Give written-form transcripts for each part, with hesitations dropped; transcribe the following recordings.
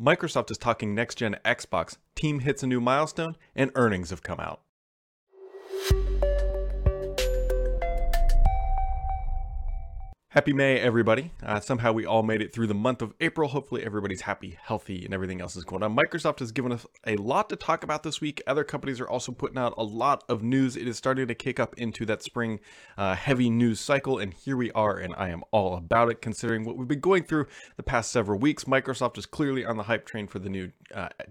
Microsoft is talking next-gen Xbox, team hits a new milestone, and earnings have come out. Happy May, everybody. Somehow we all made it through the month of April. Hopefully everybody's happy, healthy, and everything else is going on. Microsoft has given us a lot to talk about this week. Other companies are also putting out a lot of news. It is starting to kick up into that spring heavy news cycle, and here we are, and I am all about it considering what we've been going through the past several weeks. Microsoft is clearly on the hype train for the new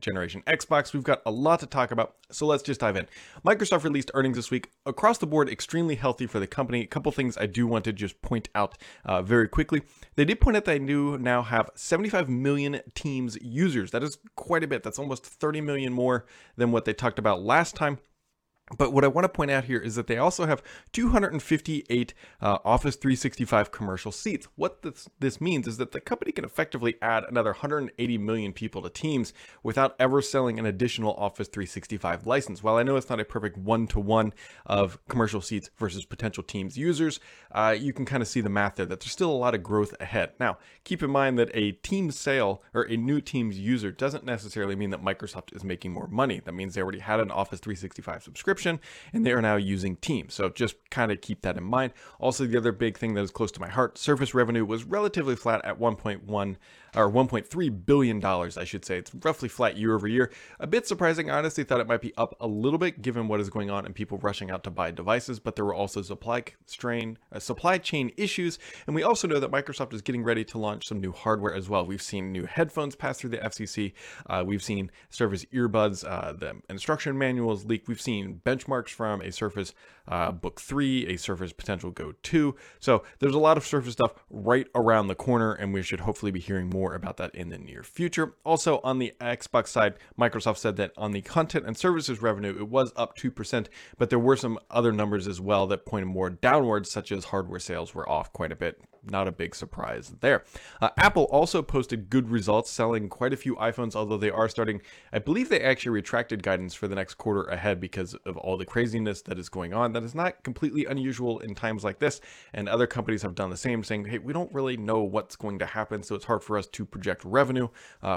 generation Xbox. We've got a lot to talk about, so let's just dive in. Microsoft released earnings this week. Across the board, extremely healthy for the company. A couple things I do want to just point out very quickly. They did point out that they do now have 75 million Teams users. That is quite a bit. That's almost 30 million more than what they talked about last time. But what I want to point out here is that they also have 258 Office 365 commercial seats. What this means is that the company can effectively add another 180 million people to Teams without ever selling an additional Office 365 license. While I know it's not a perfect one-to-one of commercial seats versus potential Teams users, you can kind of see the math there that there's still a lot of growth ahead. Now, keep in mind that a Teams sale or a new Teams user doesn't necessarily mean that Microsoft is making more money. That means they already had an Office 365 subscription, and they are now using Teams. So just kind of keep that in mind. Also, the other big thing that is close to my heart, Surface revenue was relatively flat at $1.3 billion, I should say. It's roughly flat year over year. A bit surprising. I honestly thought it might be up a little bit given what is going on and people rushing out to buy devices, but there were also supply chain issues. And we also know that Microsoft is getting ready to launch some new hardware as well. We've seen new headphones pass through the FCC. We've seen Surface earbuds, the instruction manuals leak. We've seen benchmarks from a Surface Book 3, a Surface potential Go 2. So there's a lot of Surface stuff right around the corner, and we should hopefully be hearing more about that in the near future. Also, on the Xbox side, Microsoft said that on the content and services revenue, it was up 2%, but there were some other numbers as well that pointed more downwards, such as hardware sales were off quite a bit. Not a big surprise there. Apple also posted good results, selling quite a few iPhones, although they are starting, I believe they actually retracted guidance for the next quarter ahead because of all the craziness that is going on. That is not completely unusual in times like this. And other companies have done the same, saying, hey, we don't really know what's going to happen, so it's hard for us to project revenue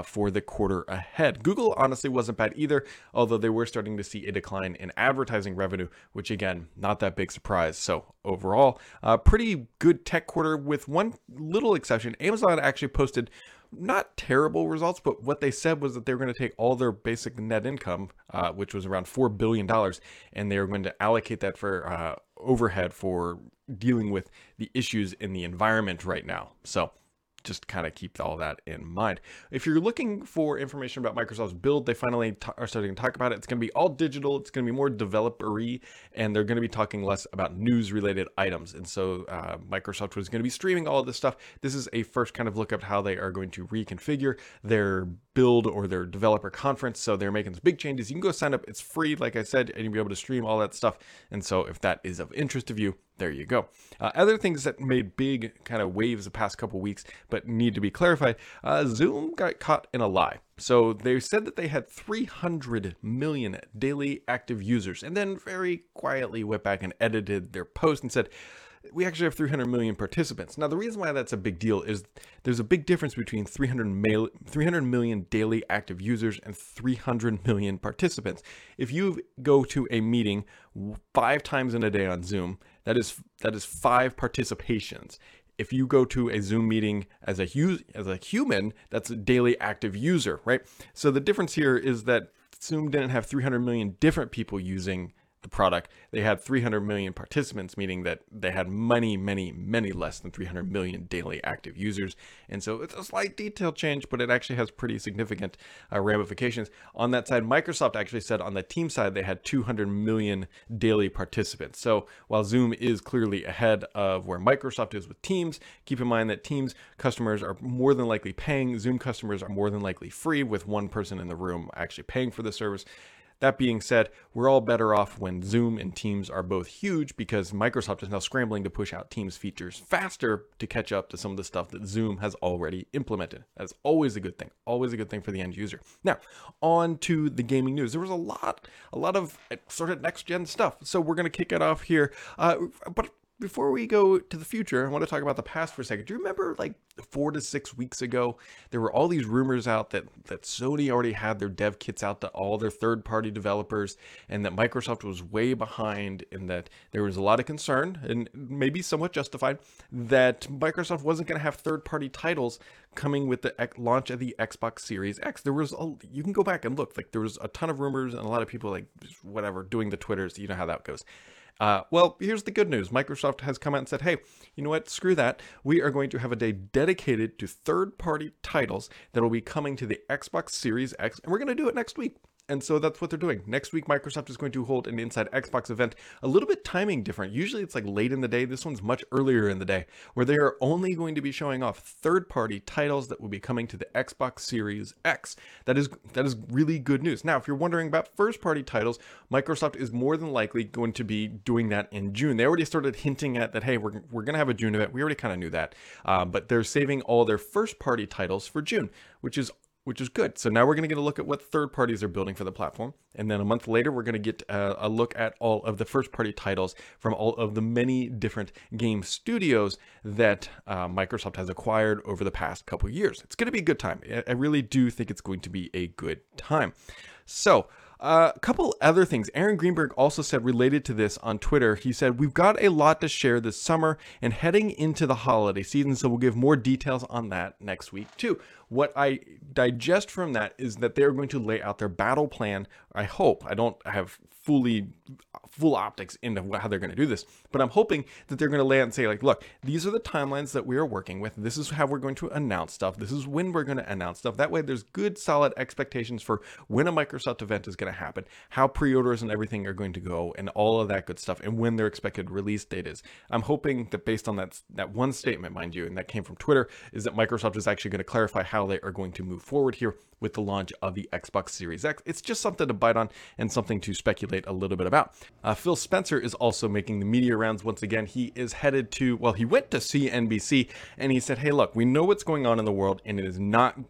for the quarter ahead. Google honestly wasn't bad either, although they were starting to see a decline in advertising revenue, which again, not that big surprise. So overall, pretty good tech quarter with one little exception. Amazon actually posted not terrible results, but what they said was that they were going to take all their basic net income, which was around $4 billion, and they were going to allocate that for overhead for dealing with the issues in the environment right now. So just kind of keep all that in mind. If you're looking for information about Microsoft's Build, they finally are starting to talk about it. It's going to be all digital. It's going to be more developer-y, and they're going to be talking less about news-related items. And so Microsoft was going to be streaming all of this stuff. This is a first kind of look at how they are going to reconfigure their Build or their developer conference. So they're making some big changes. You can go sign up. It's free, like I said, and you'll be able to stream all that stuff. And so if that is of interest to you, there you go. Other things that made big kind of waves the past couple weeks, but need to be clarified, Zoom got caught in a lie. So they said that they had 300 million daily active users, and then very quietly went back and edited their post and said, we actually have 300 million participants. Now, the reason why that's a big deal is there's a big difference between 300 million daily active users and 300 million participants. If you go to a meeting 5 times in a day on Zoom, that is 5 participations. If you go to a Zoom meeting as a human, that's a daily active user, right? So the difference here is that Zoom didn't have 300 million different people using the product. They had 300 million participants, meaning that they had many, many, many less than 300 million daily active users. And so it's a slight detail change, but it actually has pretty significant ramifications. On that side, Microsoft actually said on the team side, they had 200 million daily participants. So while Zoom is clearly ahead of where Microsoft is with Teams, keep in mind that Teams customers are more than likely paying. Zoom customers are more than likely free, with one person in the room actually paying for the service. That being said, we're all better off when Zoom and Teams are both huge, because Microsoft is now scrambling to push out Teams features faster to catch up to some of the stuff that Zoom has already implemented. That's always a good thing for the end user. Now, on to the gaming news. There was a lot of sort of next-gen stuff, so we're going to kick it off here. But before we go to the future, I want to talk about the past for a second. Do you remember like 4 to 6 weeks ago, there were all these rumors out that Sony already had their dev kits out to all their third-party developers and that Microsoft was way behind and that there was a lot of concern, and maybe somewhat justified, that Microsoft wasn't going to have third-party titles coming with the launch of the Xbox Series X. There was, you can go back and look, like there was a ton of rumors and a lot of people like whatever, doing the Twitters, you know how that goes. Well, here's the good news. Microsoft has come out and said, hey, you know what? Screw that. We are going to have a day dedicated to third-party titles that will be coming to the Xbox Series X, and we're going to do it next week. And so that's what they're doing. Next week, Microsoft is going to hold an Inside Xbox event, a little bit timing different. Usually it's like late in the day. This one's much earlier in the day, where they are only going to be showing off third-party titles that will be coming to the Xbox Series X. That is really good news. Now, if you're wondering about first-party titles, Microsoft is more than likely going to be doing that in June. They already started hinting at that, hey, we're going to have a June event. We already kind of knew that, but they're saving all their first-party titles for June, which is good. So now we're going to get a look at what third parties are building for the platform. And then a month later, we're going to get a look at all of the first party titles from all of the many different game studios that Microsoft has acquired over the past couple of years. It's going to be a good time. I really do think it's going to be a good time. So a couple other things. Aaron Greenberg also said related to this on Twitter, he said, we've got a lot to share this summer and heading into the holiday season. So we'll give more details on that next week too. What I digest from that is that they're going to lay out their battle plan. I hope. I don't have full optics into how they're going to do this, but I'm hoping that they're going to lay out and say like, look, these are the timelines that we are working with. This is how we're going to announce stuff. This is when we're going to announce stuff. That way there's good, solid expectations for when a Microsoft event is going to happen, how pre-orders and everything are going to go and all of that good stuff and when their expected release date is. I'm hoping that based on that one statement, mind you, and that came from Twitter, is that Microsoft is actually going to clarify how they are going to move forward here with the launch of the Xbox Series X. It's just something to bite on and something to speculate a little bit about. Phil Spencer is also making the media rounds once again. He is headed to, well, he went to CNBC and he said, hey, look, we know what's going on in the world and it is not in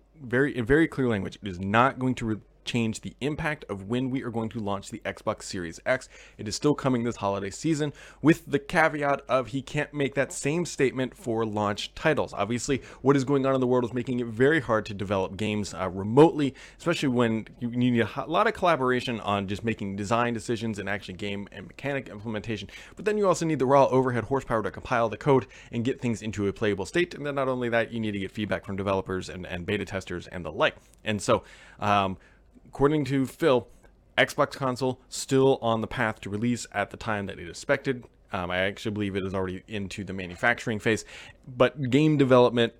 very clear language. It is not going to change the impact of when we are going to launch the Xbox Series X. It is still coming this holiday season, with the caveat of he can't make that same statement for launch titles. Obviously, what is going on in the world is making it very hard to develop games remotely, especially when you need a lot of collaboration on just making design decisions and actually game and mechanic implementation. But then you also need the raw overhead horsepower to compile the code and get things into a playable state. And then not only that, you need to get feedback from developers and beta testers and the like. And so, according to Phil, Xbox console still on the path to release at the time that it is expected. I actually believe it is already into the manufacturing phase, but game development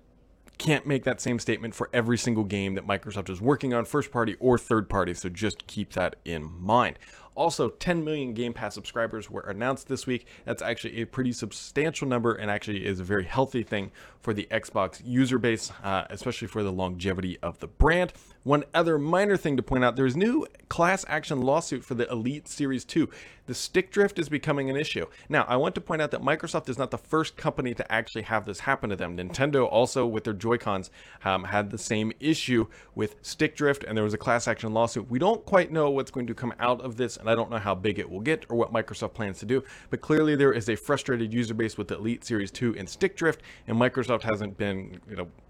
can't make that same statement for every single game that Microsoft is working on, first party or third party. So just keep that in mind. Also, 10 million Game Pass subscribers were announced this week. That's actually a pretty substantial number and actually is a very healthy thing for the Xbox user base, especially for the longevity of the brand. One other minor thing to point out, there's new class action lawsuit for the Elite Series 2. The stick drift is becoming an issue. Now, I want to point out that Microsoft is not the first company to actually have this happen to them. Nintendo also with their Joy-Cons had the same issue with stick drift, and there was a class action lawsuit. We don't quite know what's going to come out of this, and I don't know how big it will get or what Microsoft plans to do, but clearly there is a frustrated user base with the Elite Series 2 and stick drift, and Microsoft hasn't been,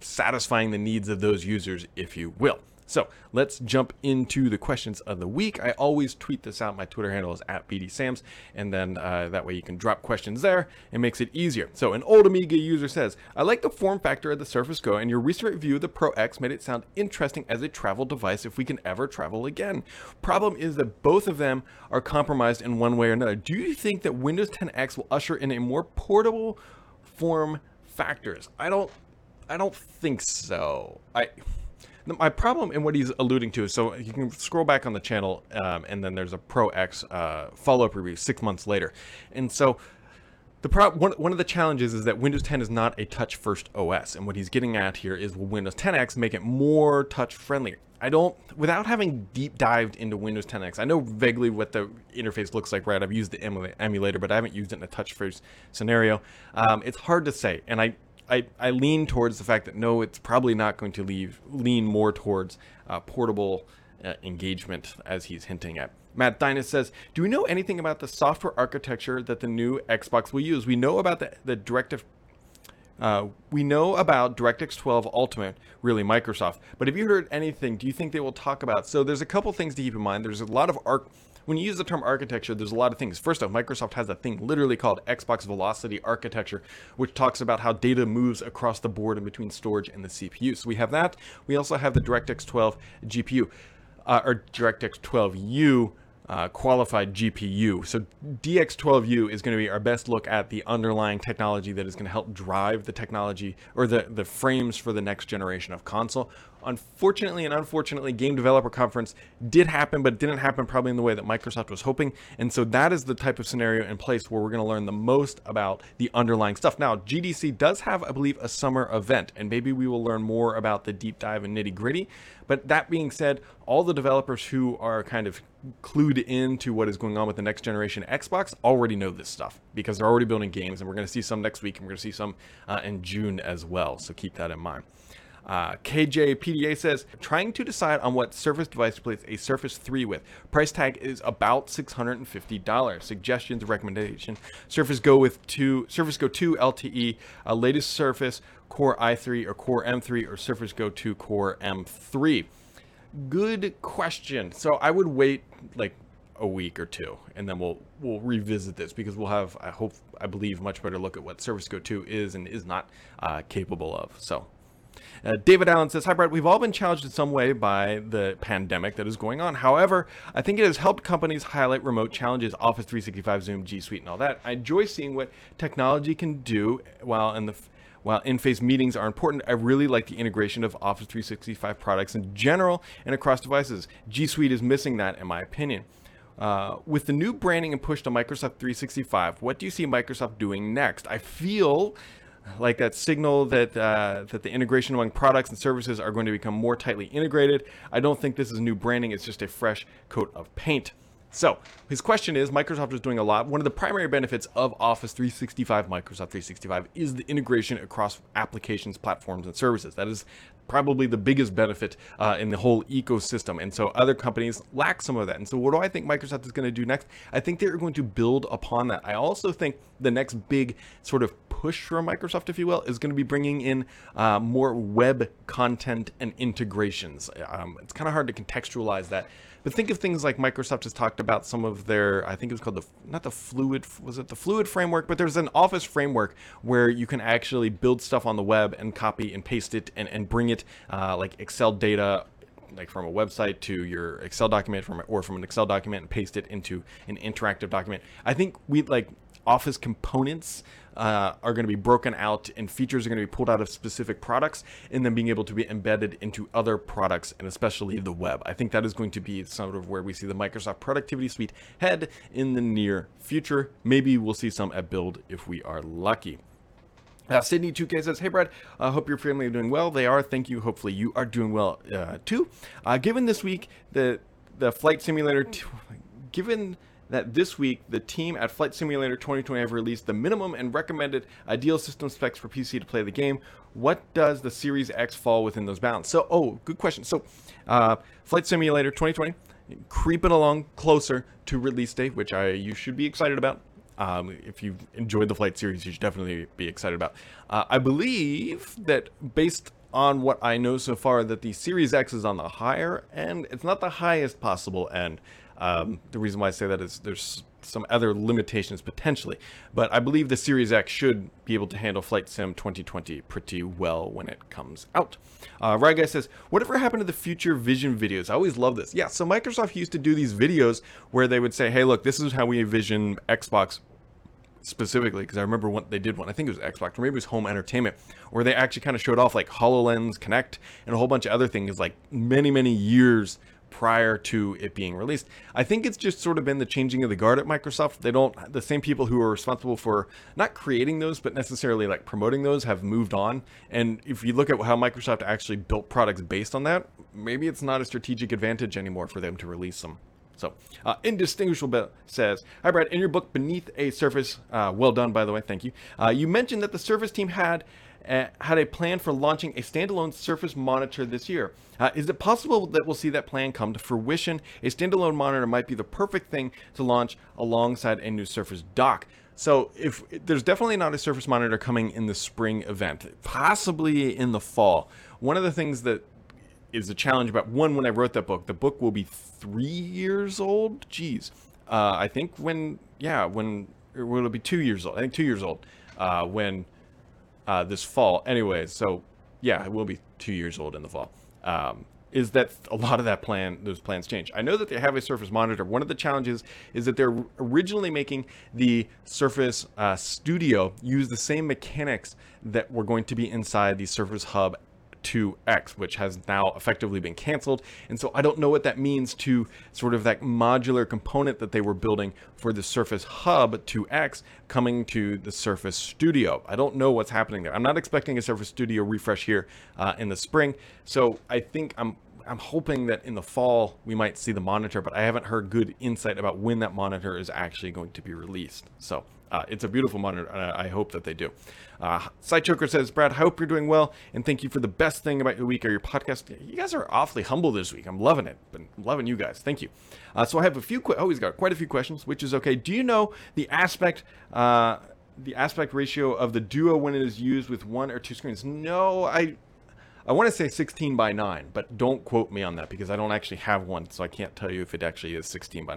satisfying the needs of those users, if you will. So let's jump into the questions of the week. I always tweet this out. My Twitter handle is @BDSams, and then that way you can drop questions there. It makes it easier. So an old Amiga user says, I like the form factor of the Surface Go, and your recent review of the Pro X made it sound interesting as a travel device if we can ever travel again. Problem is that both of them are compromised in one way or another. Do you think that Windows 10X will usher in a more portable form factors? I don't think so. My problem and what he's alluding to is, so you can scroll back on the channel and then there's a Pro X follow-up review 6 months later. And so the one of the challenges is that Windows 10 is not a touch-first OS. And what he's getting at here is, will Windows 10X make it more touch-friendly? Without having deep dived into Windows 10X, I know vaguely what the interface looks like, right? I've used the emulator, but I haven't used it in a touch-first scenario. It's hard to say. And I lean towards the fact that no, it's probably not going to lean more towards portable engagement, as he's hinting at. Matt Dynas says, do we know anything about the software architecture that the new Xbox will use? We know about the we know about DirectX 12 Ultimate, really Microsoft. But have you heard anything? Do you think they will talk about? So there's a couple things to keep in mind. There's a lot of when you use the term architecture, there's a lot of things. First off, Microsoft has a thing literally called Xbox Velocity Architecture, which talks about how data moves across the board and between storage and the CPU. So we have that. We also have the DirectX 12 GPU, or DirectX 12U qualified GPU. So DX12U is going to be our best look at the underlying technology that is going to help drive the technology or the frames for the next generation of console. Unfortunately and unfortunately, Game Developer Conference did happen, but it didn't happen probably in the way that Microsoft was hoping. And so that is the type of scenario in place where we're going to learn the most about the underlying stuff. Now, GDC does have, I believe, a summer event, and maybe we will learn more about the deep dive and nitty gritty. But that being said, all the developers who are kind of clued into what is going on with the next generation Xbox already know this stuff because they're already building games, and we're going to see some next week, and we're going to see some in June as well. So keep that in mind. KJPDA says, trying to decide on what Surface device to place a Surface 3 with. Price tag is about $650. Suggestions, recommendation, Surface Go with 2, Surface Go 2 LTE, latest Surface Core i3 or Core M3 or Surface Go 2 Core M3. Good question. So I would wait like a week or two, and then we'll revisit this because we'll have, I believe, much better look at what Surface Go 2 is and is not capable of. So. David Allen says, hi, Brett. We've all been challenged in some way by the pandemic that is going on. However, I think it has helped companies highlight remote challenges, Office 365, Zoom, G Suite, and all that. I enjoy seeing what technology can do while in-face meetings are important. I really like the integration of Office 365 products in general and across devices. G Suite is missing that, in my opinion. With the new branding and push to Microsoft 365, what do you see Microsoft doing next? I feel like that signal that that the integration among products and services are going to become more tightly integrated. I don't think this is new branding. It's just a fresh coat of paint. So his question is, Microsoft is doing a lot. One of the primary benefits of Office 365, Microsoft 365, is the integration across applications, platforms, and services. That is probably the biggest benefit in the whole ecosystem. And so other companies lack some of that. And so what do I think Microsoft is going to do next? I think they're going to build upon that. I also think the next big sort of push for Microsoft, if you will, is going to be bringing in more web content and integrations. It's kind of hard to contextualize that, but think of things like Microsoft has talked about some of their, I think it was called the Fluid framework, but there's an Office framework where you can actually build stuff on the web and copy and paste it and bring it like Excel data, like from a website to your Excel document from an Excel document and paste it into an interactive document. I think we'd like Office components are going to be broken out, and features are going to be pulled out of specific products and then being able to be embedded into other products, and especially the web. I think that is going to be sort of where we see the Microsoft Productivity Suite head in the near future. Maybe we'll see some at Build if we are lucky. Sydney2K says, hey, Brad, I hope your family are doing well. They are. Thank you. Hopefully you are doing well, too. Given that this week, the team at Flight Simulator 2020 have released the minimum and recommended ideal system specs for PC to play the game. What does the Series X fall within those bounds? So, good question. So, Flight Simulator 2020, creeping along closer to release date, which you should be excited about. If you've enjoyed the Flight series, you should definitely be excited about. I believe that based on what I know so far, that the Series X is on the higher end. It's not the highest possible end. The reason why I say that is there's some other limitations potentially, but I believe the Series X should be able to handle Flight Sim 2020 pretty well when it comes out. Right Guy says, whatever happened to the future vision videos? I always love this. Yeah, so Microsoft used to do these videos where they would say, hey, look, this is how we envision Xbox specifically, because I remember they did one, I think it was Xbox, or maybe it was Home Entertainment, where they actually kind of showed off like HoloLens Connect and a whole bunch of other things like many, many years prior to it being released. I think it's just sort of been the changing of the guard at Microsoft. The same people who are responsible for not creating those, but necessarily like promoting those have moved on. And if you look at how Microsoft actually built products based on that, maybe it's not a strategic advantage anymore for them to release them. So, Indistinguishable says, hi, Brad, in your book, Beneath a Surface, well done, by the way, thank you. You mentioned that the Surface team had had a plan for launching a standalone Surface monitor this year. Is it possible that we'll see that plan come to fruition? A standalone monitor might be the perfect thing to launch alongside a new Surface dock. So if there's definitely not a Surface monitor coming in the spring event, possibly in the fall. One of the things that is a challenge about when I wrote that book, the book will be 3 years old. Geez, I think when it'll be 2 years old. I think 2 years old when this fall. Anyway, so yeah, it will be 2 years old in the fall. Is that a lot of that plan, those plans change. I know that they have a Surface monitor. One of the challenges is that they're originally making the Surface Studio use the same mechanics that were going to be inside the Surface Hub 2X, which has now effectively been canceled. And so I don't know what that means to sort of that modular component that they were building for the Surface Hub 2X coming to the Surface Studio. I don't know what's happening there. I'm not expecting a Surface Studio refresh here in the spring. So I think I'm hoping that in the fall we might see the monitor, but I haven't heard good insight about when that monitor is actually going to be released. So it's a beautiful monitor, and I hope that they do. Sidechoker says, Brad, I hope you're doing well, and thank you for the best thing about your week or your podcast. You guys are awfully humble this week. I'm loving it. Been loving you guys. Thank you. So I have he's got quite a few questions, which is okay. Do you know the aspect ratio of the Duo when it is used with one or two screens? No, I want to say 16 by 9, but don't quote me on that because I don't actually have one, so I can't tell you if it actually is 16 by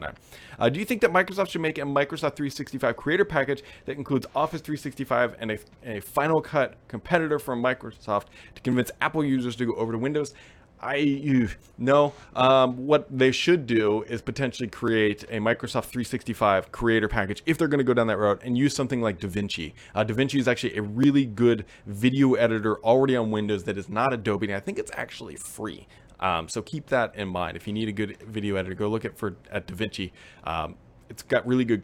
9. Do you think that Microsoft should make a Microsoft 365 creator package that includes Office 365 and a Final Cut competitor from Microsoft to convince Apple users to go over to Windows? What they should do is potentially create a Microsoft 365 creator package if they're going to go down that road and use something like DaVinci. DaVinci is actually a really good video editor already on Windows that is not Adobe. And I think it's actually free. So keep that in mind. If you need a good video editor, go look at DaVinci. It's got really good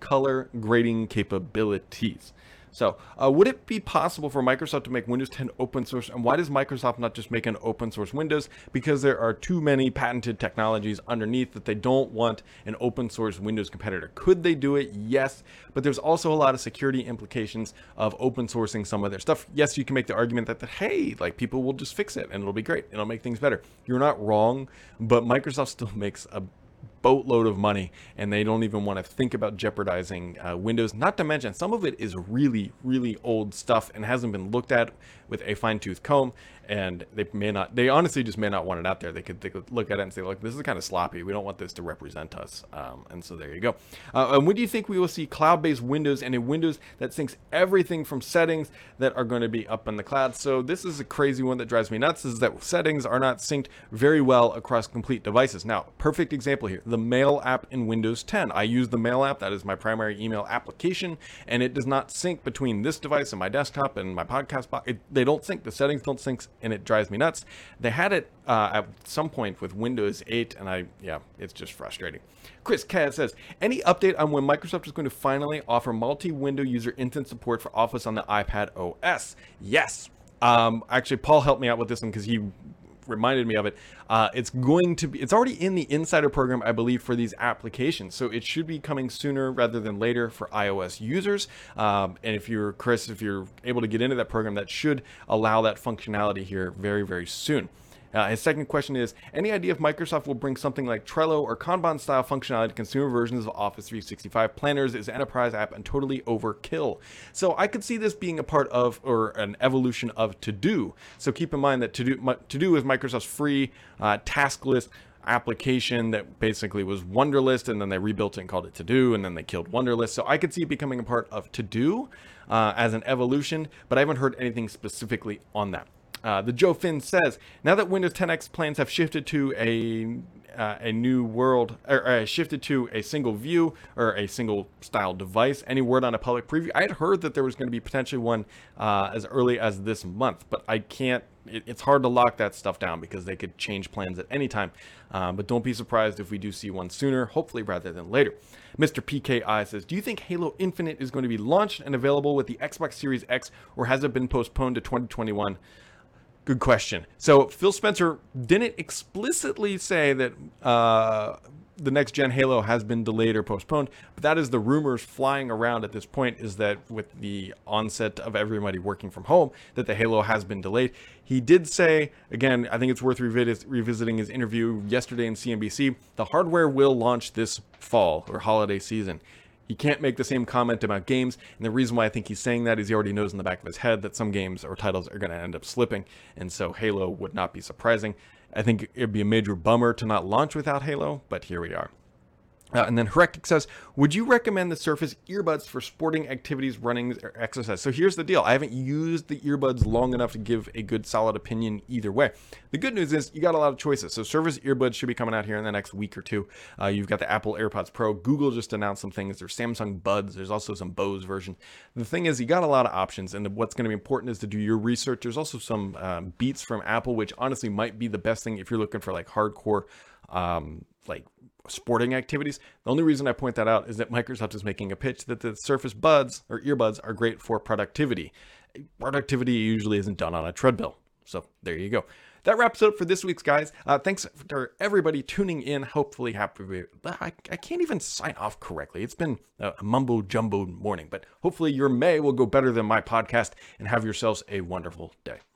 color grading capabilities. So would it be possible for Microsoft to make Windows 10 open source? And why does Microsoft not just make an open source Windows? Because there are too many patented technologies underneath that they don't want an open source Windows competitor. Could they do it? Yes. But there's also a lot of security implications of open sourcing some of their stuff. Yes, you can make the argument that hey, like people will just fix it and it'll be great. It'll make things better. You're not wrong, but Microsoft still makes a boatload of money and they don't even want to think about jeopardizing Windows, not to mention some of it is really, really old stuff and hasn't been looked at with a fine-tooth comb, and they honestly just may not want it out there. They could look at it and say, look, this is kind of sloppy, we don't want this to represent us, and so there you go. And when do you think we will see cloud-based Windows and a Windows that syncs everything from settings that are going to be up in the cloud? So this is a crazy one that drives me nuts, is that settings are not synced very well across complete devices. Now, perfect example here, the Mail app in Windows 10. I use the Mail app, that is my primary email application, and it does not sync between this device and my desktop and my podcast box. They don't sync, the settings don't sync, and it drives me nuts. They had it at some point with Windows 8, and it's just frustrating. Chris Kaz says, any update on when Microsoft is going to finally offer multi-window user instance support for Office on the iPad OS? Yes. Actually, Paul helped me out with this one because he reminded me of it. It's already in the insider program, I believe, for these applications, so it should be coming sooner rather than later for iOS users. And if you're able to get into that program, that should allow that functionality here very, very soon. His second question is, any idea if Microsoft will bring something like Trello or Kanban style functionality to consumer versions of Office 365? Planners is an enterprise app and totally overkill. So I could see this being a part of, or an evolution of, To Do. So keep in mind that To Do is Microsoft's free task list application that basically was Wunderlist, and then they rebuilt it and called it To Do, and then they killed Wunderlist. So I could see it becoming a part of To Do as an evolution, but I haven't heard anything specifically on that. The Joe Finn says, now that Windows 10X plans have shifted to a new world, or shifted to a single view or a single style device, any word on a public preview? I had heard that there was going to be potentially one as early as this month, but I can't. It's hard to lock that stuff down because they could change plans at any time. But don't be surprised if we do see one sooner, hopefully rather than later. Mr. PKI says, do you think Halo Infinite is going to be launched and available with the Xbox Series X, or has it been postponed to 2021? Good question. So Phil Spencer didn't explicitly say that the next gen Halo has been delayed or postponed, but that is the rumors flying around at this point, is that with the onset of everybody working from home, that the Halo has been delayed. He did say, again, I think it's worth revisiting his interview yesterday in CNBC, the hardware will launch this fall or holiday season. He can't make the same comment about games, and the reason why I think he's saying that is he already knows in the back of his head that some games or titles are going to end up slipping, and so Halo would not be surprising. I think it'd be a major bummer to not launch without Halo, but here we are. And then Herectic says, would you recommend the Surface earbuds for sporting activities, running, or exercise? So here's the deal. I haven't used the earbuds long enough to give a good solid opinion either way. The good news is you got a lot of choices. So Surface earbuds should be coming out here in the next week or two. You've got the Apple AirPods Pro. Google just announced some things. There's Samsung Buds. There's also some Bose version. The thing is, you got a lot of options. And what's going to be important is to do your research. There's also some Beats from Apple, which honestly might be the best thing if you're looking for like hardcore, like sporting activities. The only reason I point that out is that Microsoft is making a pitch that the Surface Buds or earbuds are great for productivity. Productivity usually isn't done on a treadmill. So there you go. That wraps it up for this week's, guys. Thanks for everybody tuning in. Hopefully happy. I can't even sign off correctly. It's been a mumbo jumbo morning, but hopefully your May will go better than my podcast, and have yourselves a wonderful day.